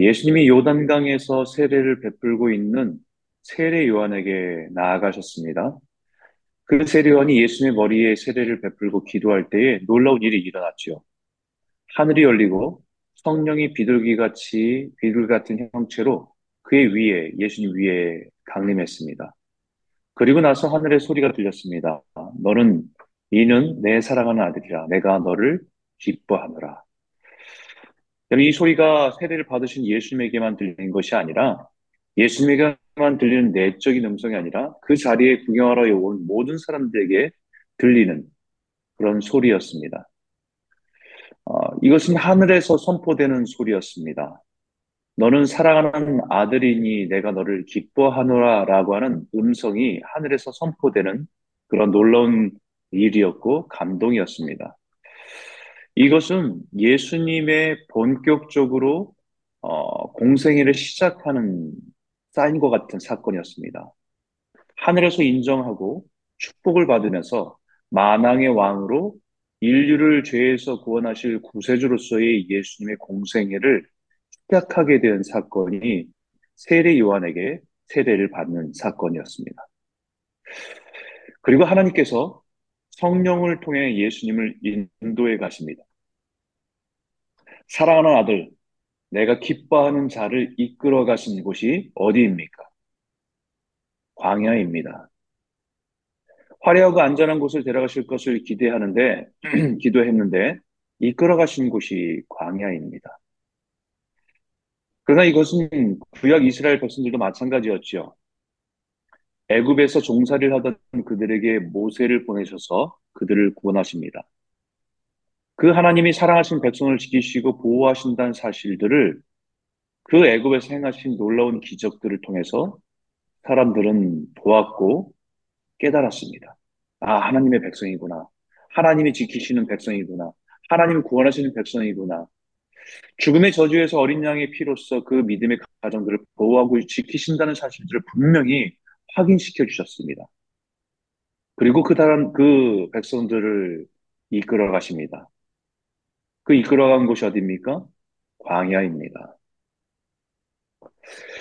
예수님이 요단강에서 세례를 베풀고 있는 세례 요한에게 나아가셨습니다. 그 세례 요한이 예수님의 머리에 세례를 베풀고 기도할 때에 놀라운 일이 일어났죠. 하늘이 열리고 성령이 비둘기 같은 형체로 그의 위에, 예수님 위에 강림했습니다. 그리고 나서 하늘의 소리가 들렸습니다. 너는, 이는 내 사랑하는 아들이라. 내가 너를 기뻐하노라. 이 소리가 세례를 받으신 예수님에게만 들리는 것이 아니라, 예수님에게만 들리는 내적인 음성이 아니라 그 자리에 구경하러 온 모든 사람들에게 들리는 그런 소리였습니다. 이것은 하늘에서 선포되는 소리였습니다. 너는 사랑하는 아들이니 내가 너를 기뻐하노라 라고 하는 음성이 하늘에서 선포되는 그런 놀라운 일이었고 감동이었습니다. 이것은 예수님의 본격적으로 공생애를 시작하는 사인과 같은 사건이었습니다. 하늘에서 인정하고 축복을 받으면서 만왕의 왕으로 인류를 죄에서 구원하실 구세주로서의 예수님의 공생애를 시작하게 된 사건이 세례 요한에게 세례를 받는 사건이었습니다. 그리고 하나님께서 성령을 통해 예수님을 인도해 가십니다. 사랑하는 아들, 내가 기뻐하는 자를 이끌어 가신 곳이 어디입니까? 광야입니다. 화려하고 안전한 곳을 데려가실 것을 기도했는데 이끌어 가신 곳이 광야입니다. 그러나 이것은 구약 이스라엘 백성들도 마찬가지였지요. 애굽에서 종살이를 하던 그들에게 모세를 보내셔서 그들을 구원하십니다. 그 하나님이 사랑하신 백성을 지키시고 보호하신다는 사실들을 그 애굽에서 행하신 놀라운 기적들을 통해서 사람들은 보았고 깨달았습니다. 아, 하나님의 백성이구나. 하나님이 지키시는 백성이구나. 하나님 구원하시는 백성이구나. 죽음의 저주에서 어린 양의 피로써 그 믿음의 가정들을 보호하고 지키신다는 사실들을 분명히 확인시켜 주셨습니다. 그리고 그 백성들을 이끌어 가십니다. 그 이끌어 간 곳이 어디입니까? 광야입니다.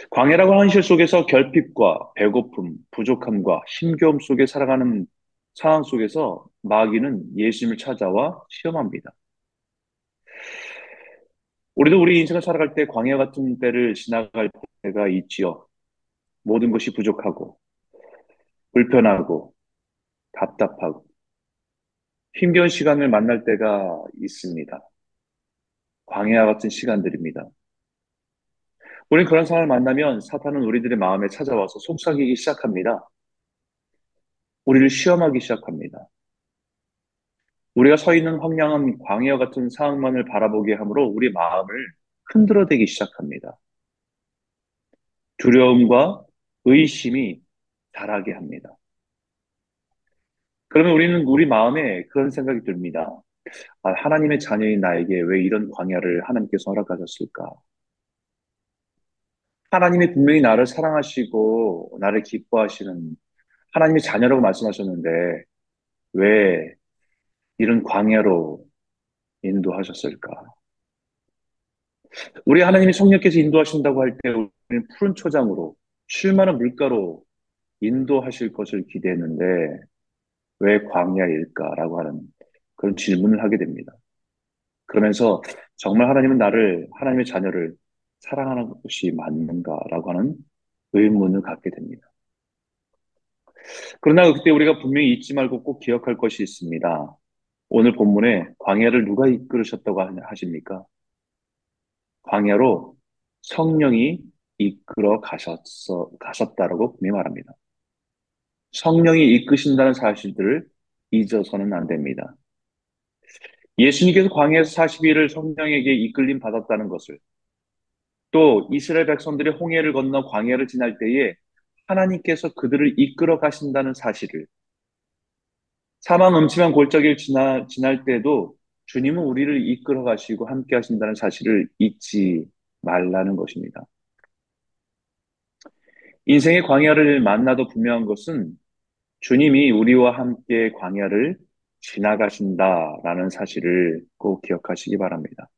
광야라고 하는 현실 속에서 결핍과 배고픔, 부족함과 힘겨움 속에 살아가는 상황 속에서 마귀는 예수님을 찾아와 시험합니다. 우리도 우리 인생을 살아갈 때 광야 같은 때를 지나갈 때가 있지요. 모든 것이 부족하고 불편하고 답답하고 힘겨운 시간을 만날 때가 있습니다. 광야 같은 시간들입니다. 우린 그런 상황을 만나면 사탄은 우리들의 마음에 찾아와서 속삭이기 시작합니다. 우리를 시험하기 시작합니다. 우리가 서 있는 황량한 광야 같은 상황만을 바라보게 함으로 우리 마음을 흔들어대기 시작합니다. 두려움과 의심이 자라게 합니다. 그러면 우리는 우리 마음에 그런 생각이 듭니다. 아, 하나님의 자녀인 나에게 왜 이런 광야를 하나님께서 허락하셨을까? 하나님이 분명히 나를 사랑하시고 나를 기뻐하시는 하나님의 자녀라고 말씀하셨는데 왜 이런 광야로 인도하셨을까? 우리 하나님이 성령께서 인도하신다고 할 때 우리는 푸른 초장으로 쉴만한 물가로 인도하실 것을 기대했는데 왜 광야일까라고 하는 그런 질문을 하게 됩니다. 그러면서 정말 하나님은 나를, 하나님의 자녀를 사랑하는 것이 맞는가라고 하는 의문을 갖게 됩니다. 그러나 그때 우리가 분명히 잊지 말고 꼭 기억할 것이 있습니다. 오늘 본문에 광야를 누가 이끌으셨다고 하십니까? 광야로 성령이 이끌어 가셨다라고 분명히 말합니다. 성령이 이끄신다는 사실들을 잊어서는 안 됩니다. 예수님께서 광야에서 40일을 성령에게 이끌림 받았다는 것을, 또 이스라엘 백성들이 홍해를 건너 광야를 지날 때에 하나님께서 그들을 이끌어 가신다는 사실을, 사망 음침한 골짜기를 지날 때도 주님은 우리를 이끌어 가시고 함께 하신다는 사실을 잊지 말라는 것입니다. 인생의 광야를 만나도 분명한 것은 주님이 우리와 함께 광야를 지나가신다라는 사실을 꼭 기억하시기 바랍니다.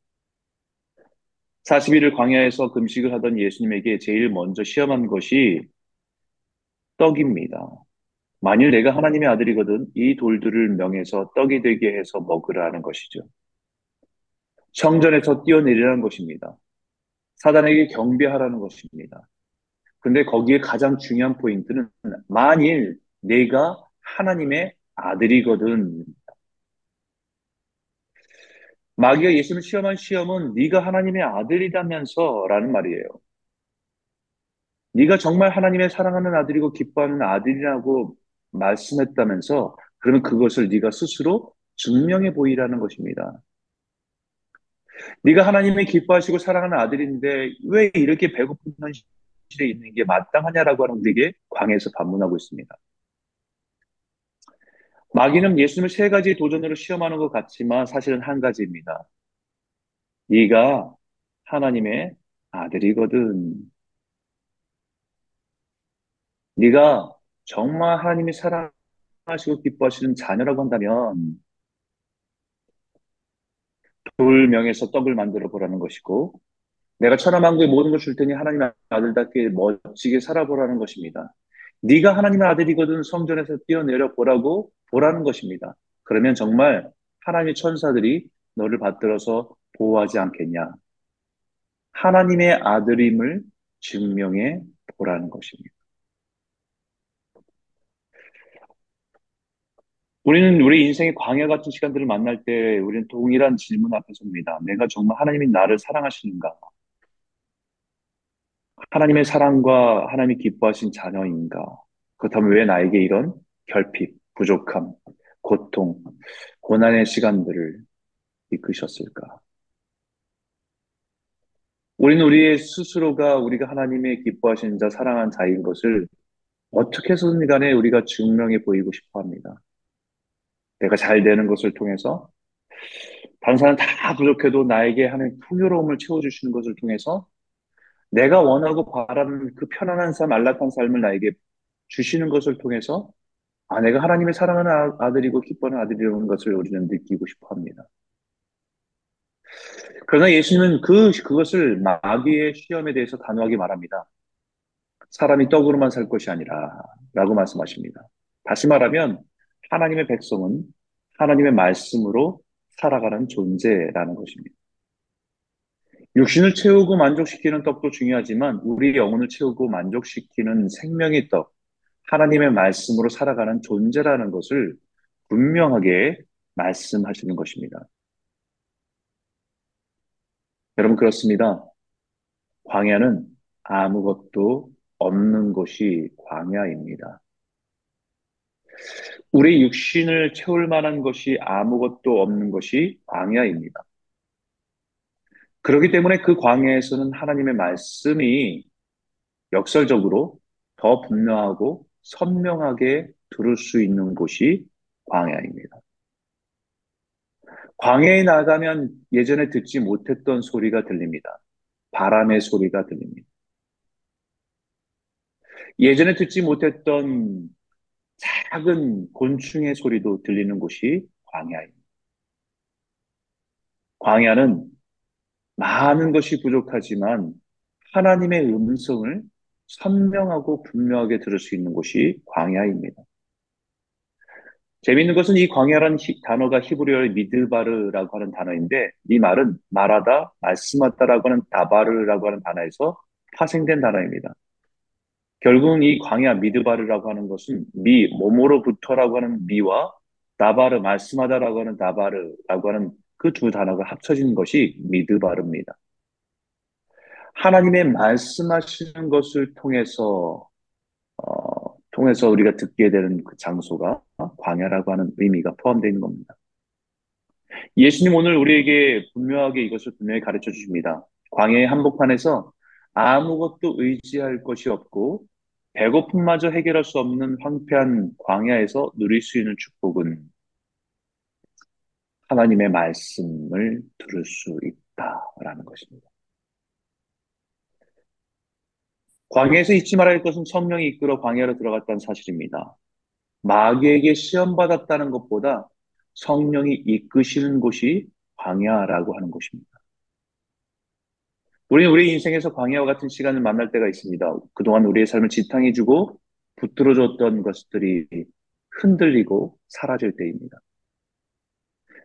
40일을 광야에서 금식을 하던 예수님에게 제일 먼저 시험한 것이 떡입니다. 만일 내가 하나님의 아들이거든 이 돌들을 명해서 떡이 되게 해서 먹으라는 것이죠. 성전에서 뛰어내리라는 것입니다. 사단에게 경배하라는 것입니다. 근데 거기에 가장 중요한 포인트는 만일 내가 하나님의 아들이거든. 마귀가 예수님을 시험한 시험은 네가 하나님의 아들이라면서 라는 말이에요. 네가 정말 하나님의 사랑하는 아들이고 기뻐하는 아들이라고 말씀했다면서 그러면 그것을 네가 스스로 증명해 보이라는 것입니다. 네가 하나님의 기뻐하시고 사랑하는 아들인데 왜 이렇게 배고픈 현실에 있는 게 마땅하냐라고 하는 우리에게 광야에서 반문하고 있습니다. 마귀는 예수님을 세 가지 도전으로 시험하는 것 같지만 사실은 한 가지입니다. 네가 하나님의 아들이거든. 네가 정말 하나님이 사랑하시고 기뻐하시는 자녀라고 한다면 돌 명에서 떡을 만들어 보라는 것이고 내가 천하만국의 모든 걸 줄 테니 하나님의 아들답게 멋지게 살아보라는 것입니다. 네가 하나님의 아들이거든 성전에서 뛰어내려 보라는 것입니다. 그러면 정말 하나님의 천사들이 너를 받들어서 보호하지 않겠냐. 하나님의 아들임을 증명해 보라는 것입니다. 우리는 우리 인생의 광야 같은 시간들을 만날 때 우리는 동일한 질문 앞에 섭니다. 내가 정말 하나님이 나를 사랑하시는가? 하나님의 사랑과 하나님이 기뻐하신 자녀인가? 그렇다면 왜 나에게 이런 결핍, 부족함, 고통, 고난의 시간들을 이끄셨을까? 우리는 우리의 스스로가 우리가 하나님의 기뻐하신 자, 사랑한 자인 것을 어떻게 해서든 간에 우리가 증명해 보이고 싶어 합니다. 내가 잘 되는 것을 통해서 다른 사람 다 부족해도 나에게 하나님 풍요로움을 채워주시는 것을 통해서 내가 원하고 바라는 그 편안한 삶, 안락한 삶을 나에게 주시는 것을 통해서 내가 하나님의 사랑하는 아들이고 기뻐하는 아들이라는 것을 우리는 느끼고 싶어 합니다. 그러나 예수님은 그것을 마귀의 시험에 대해서 단호하게 말합니다. 사람이 떡으로만 살 것이 아니라 라고 말씀하십니다. 다시 말하면 하나님의 백성은 하나님의 말씀으로 살아가는 존재라는 것입니다. 육신을 채우고 만족시키는 떡도 중요하지만 우리의 영혼을 채우고 만족시키는 생명의 떡, 하나님의 말씀으로 살아가는 존재라는 것을 분명하게 말씀하시는 것입니다. 여러분 그렇습니다. 광야는 아무것도 없는 곳이 광야입니다. 우리 육신을 채울 만한 것이 아무것도 없는 것이 광야입니다. 그렇기 때문에 그 광야에서는 하나님의 말씀이 역설적으로 더 분명하고 선명하게 들을 수 있는 곳이 광야입니다. 광야에 나가면 예전에 듣지 못했던 소리가 들립니다. 바람의 소리가 들립니다. 예전에 듣지 못했던 작은 곤충의 소리도 들리는 곳이 광야입니다. 광야는 많은 것이 부족하지만 하나님의 음성을 선명하고 분명하게 들을 수 있는 곳이 광야입니다. 재미있는 것은 이 광야라는 단어가 히브리어의 미드바르라고 하는 단어인데 이 말은 말하다, 말씀하다라고 하는 다바르라고 하는 단어에서 파생된 단어입니다. 결국은 이 광야 미드바르라고 하는 것은 미, 몸으로부터라고 하는 미와 다바르, 말씀하다라고 하는 다바르라고 하는 그 두 단어가 합쳐진 것이 미드바르입니다. 하나님의 말씀하시는 것을 통해서 우리가 듣게 되는 그 장소가 광야라고 하는 의미가 포함되어 있는 겁니다. 예수님 오늘 우리에게 분명하게 이것을 분명히 가르쳐 주십니다. 광야의 한복판에서 아무것도 의지할 것이 없고 배고픔마저 해결할 수 없는 황폐한 광야에서 누릴 수 있는 축복은 하나님의 말씀을 들을 수 있다라는 것입니다. 광야에서 잊지 말아야 할 것은 성령이 이끌어 광야로 들어갔다는 사실입니다. 마귀에게 시험받았다는 것보다 성령이 이끄시는 곳이 광야라고 하는 것입니다. 우리는 우리 인생에서 광야와 같은 시간을 만날 때가 있습니다. 그동안 우리의 삶을 지탱해주고 붙들어줬던 것들이 흔들리고 사라질 때입니다.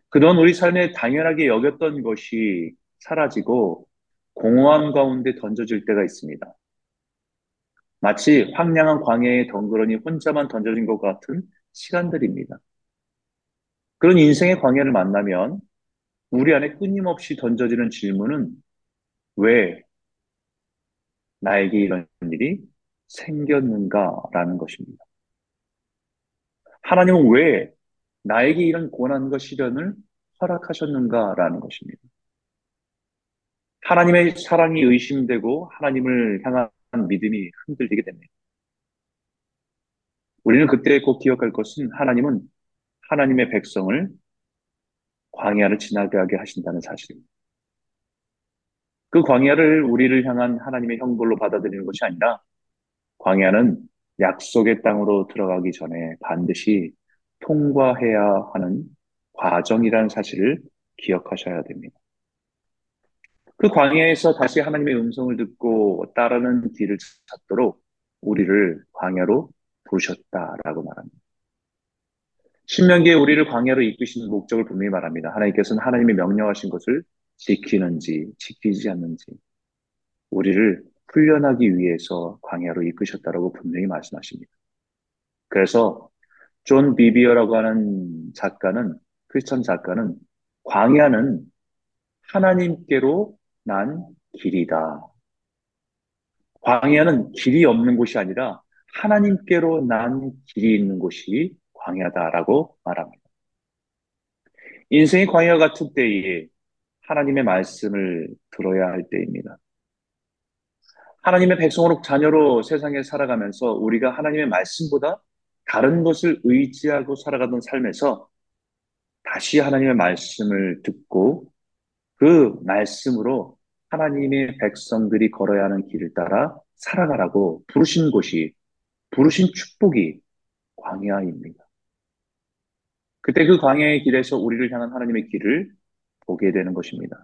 그동안 우리 삶에 당연하게 여겼던 것이 사라지고 공허함 가운데 던져질 때가 있습니다. 마치 황량한 광야에 덩그러니 혼자만 던져진 것 같은 시간들입니다. 그런 인생의 광야를 만나면 우리 안에 끊임없이 던져지는 질문은 왜 나에게 이런 일이 생겼는가라는 것입니다. 하나님은 왜 나에게 이런 고난과 시련을 허락하셨는가라는 것입니다. 하나님의 사랑이 의심되고 하나님을 향한 믿음이 흔들리게 됩니다. 우리는 그때 꼭 기억할 것은 하나님은 하나님의 백성을 광야를 지나게 하게 하신다는 사실입니다. 그 광야를 우리를 향한 하나님의 형벌로 받아들이는 것이 아니라 광야는 약속의 땅으로 들어가기 전에 반드시 통과해야 하는 과정이라는 사실을 기억하셔야 됩니다. 그 광야에서 다시 하나님의 음성을 듣고 따르는 길을 찾도록 우리를 광야로 부르셨다라고 말합니다. 신명기에 우리를 광야로 이끄시는 목적을 분명히 말합니다. 하나님께서는 하나님의 명령하신 것을 지키는지 지키지 않는지 우리를 훈련하기 위해서 광야로 이끄셨다라고 분명히 말씀하십니다. 그래서 존 비비어라고 하는 작가는 크리스천 작가는 광야는 하나님께로 난 길이다. 광야는 길이 없는 곳이 아니라 하나님께로 난 길이 있는 곳이 광야다라고 말합니다. 인생의 광야 같은 때에 하나님의 말씀을 들어야 할 때입니다. 하나님의 백성으로 자녀로 세상에 살아가면서 우리가 하나님의 말씀보다 다른 것을 의지하고 살아가던 삶에서 다시 하나님의 말씀을 듣고 그 말씀으로 하나님의 백성들이 걸어야 하는 길을 따라 살아가라고 부르신 축복이 광야입니다. 그때 그 광야의 길에서 우리를 향한 하나님의 길을 보게 되는 것입니다.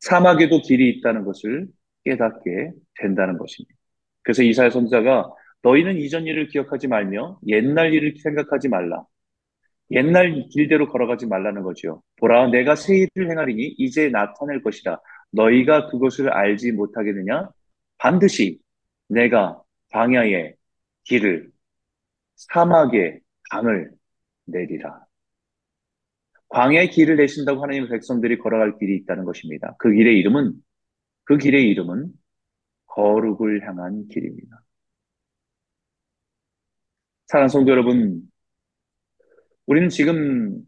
사막에도 길이 있다는 것을 깨닫게 된다는 것입니다. 그래서 이사야 선지자가 너희는 이전 일을 기억하지 말며 옛날 일을 생각하지 말라. 옛날 길대로 걸어가지 말라는 거죠. 보라, 내가 새 일을 행하리니 이제 나타낼 것이라. 너희가 그것을 알지 못하겠느냐? 반드시 내가 광야의 길을, 사막의 강을 내리라. 광야의 길을 내신다고 하나님의 백성들이 걸어갈 길이 있다는 것입니다. 그 길의 이름은 거룩을 향한 길입니다. 사랑하는 성도 여러분, 우리는 지금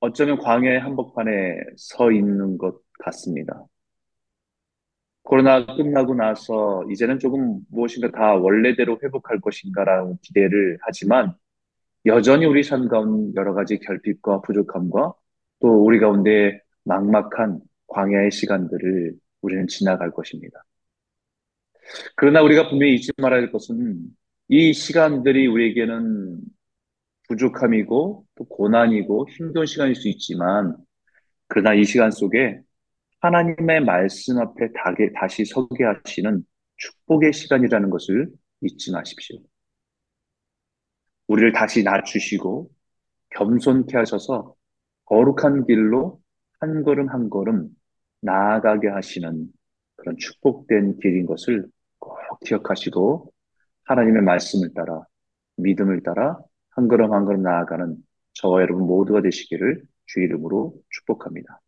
어쩌면 광야의 한복판에 서 있는 것 같습니다. 코로나가 끝나고 나서 이제는 조금 무엇인가 다 원래대로 회복할 것인가라는 기대를 하지만 여전히 우리 삶 가운데 여러 가지 결핍과 부족함과 또 우리 가운데 막막한 광야의 시간들을 우리는 지나갈 것입니다. 그러나 우리가 분명히 잊지 말아야 할 것은 이 시간들이 우리에게는 부족함이고 또 고난이고 힘든 시간일 수 있지만 그러나 이 시간 속에 하나님의 말씀 앞에 다시 서게 하시는 축복의 시간이라는 것을 잊지 마십시오. 우리를 다시 낮추시고 겸손케 하셔서 거룩한 길로 한 걸음 한 걸음 나아가게 하시는 그런 축복된 길인 것을 꼭 기억하시고 하나님의 말씀을 따라 믿음을 따라 한 걸음 한 걸음 나아가는 저와 여러분 모두가 되시기를 주 이름으로 축복합니다.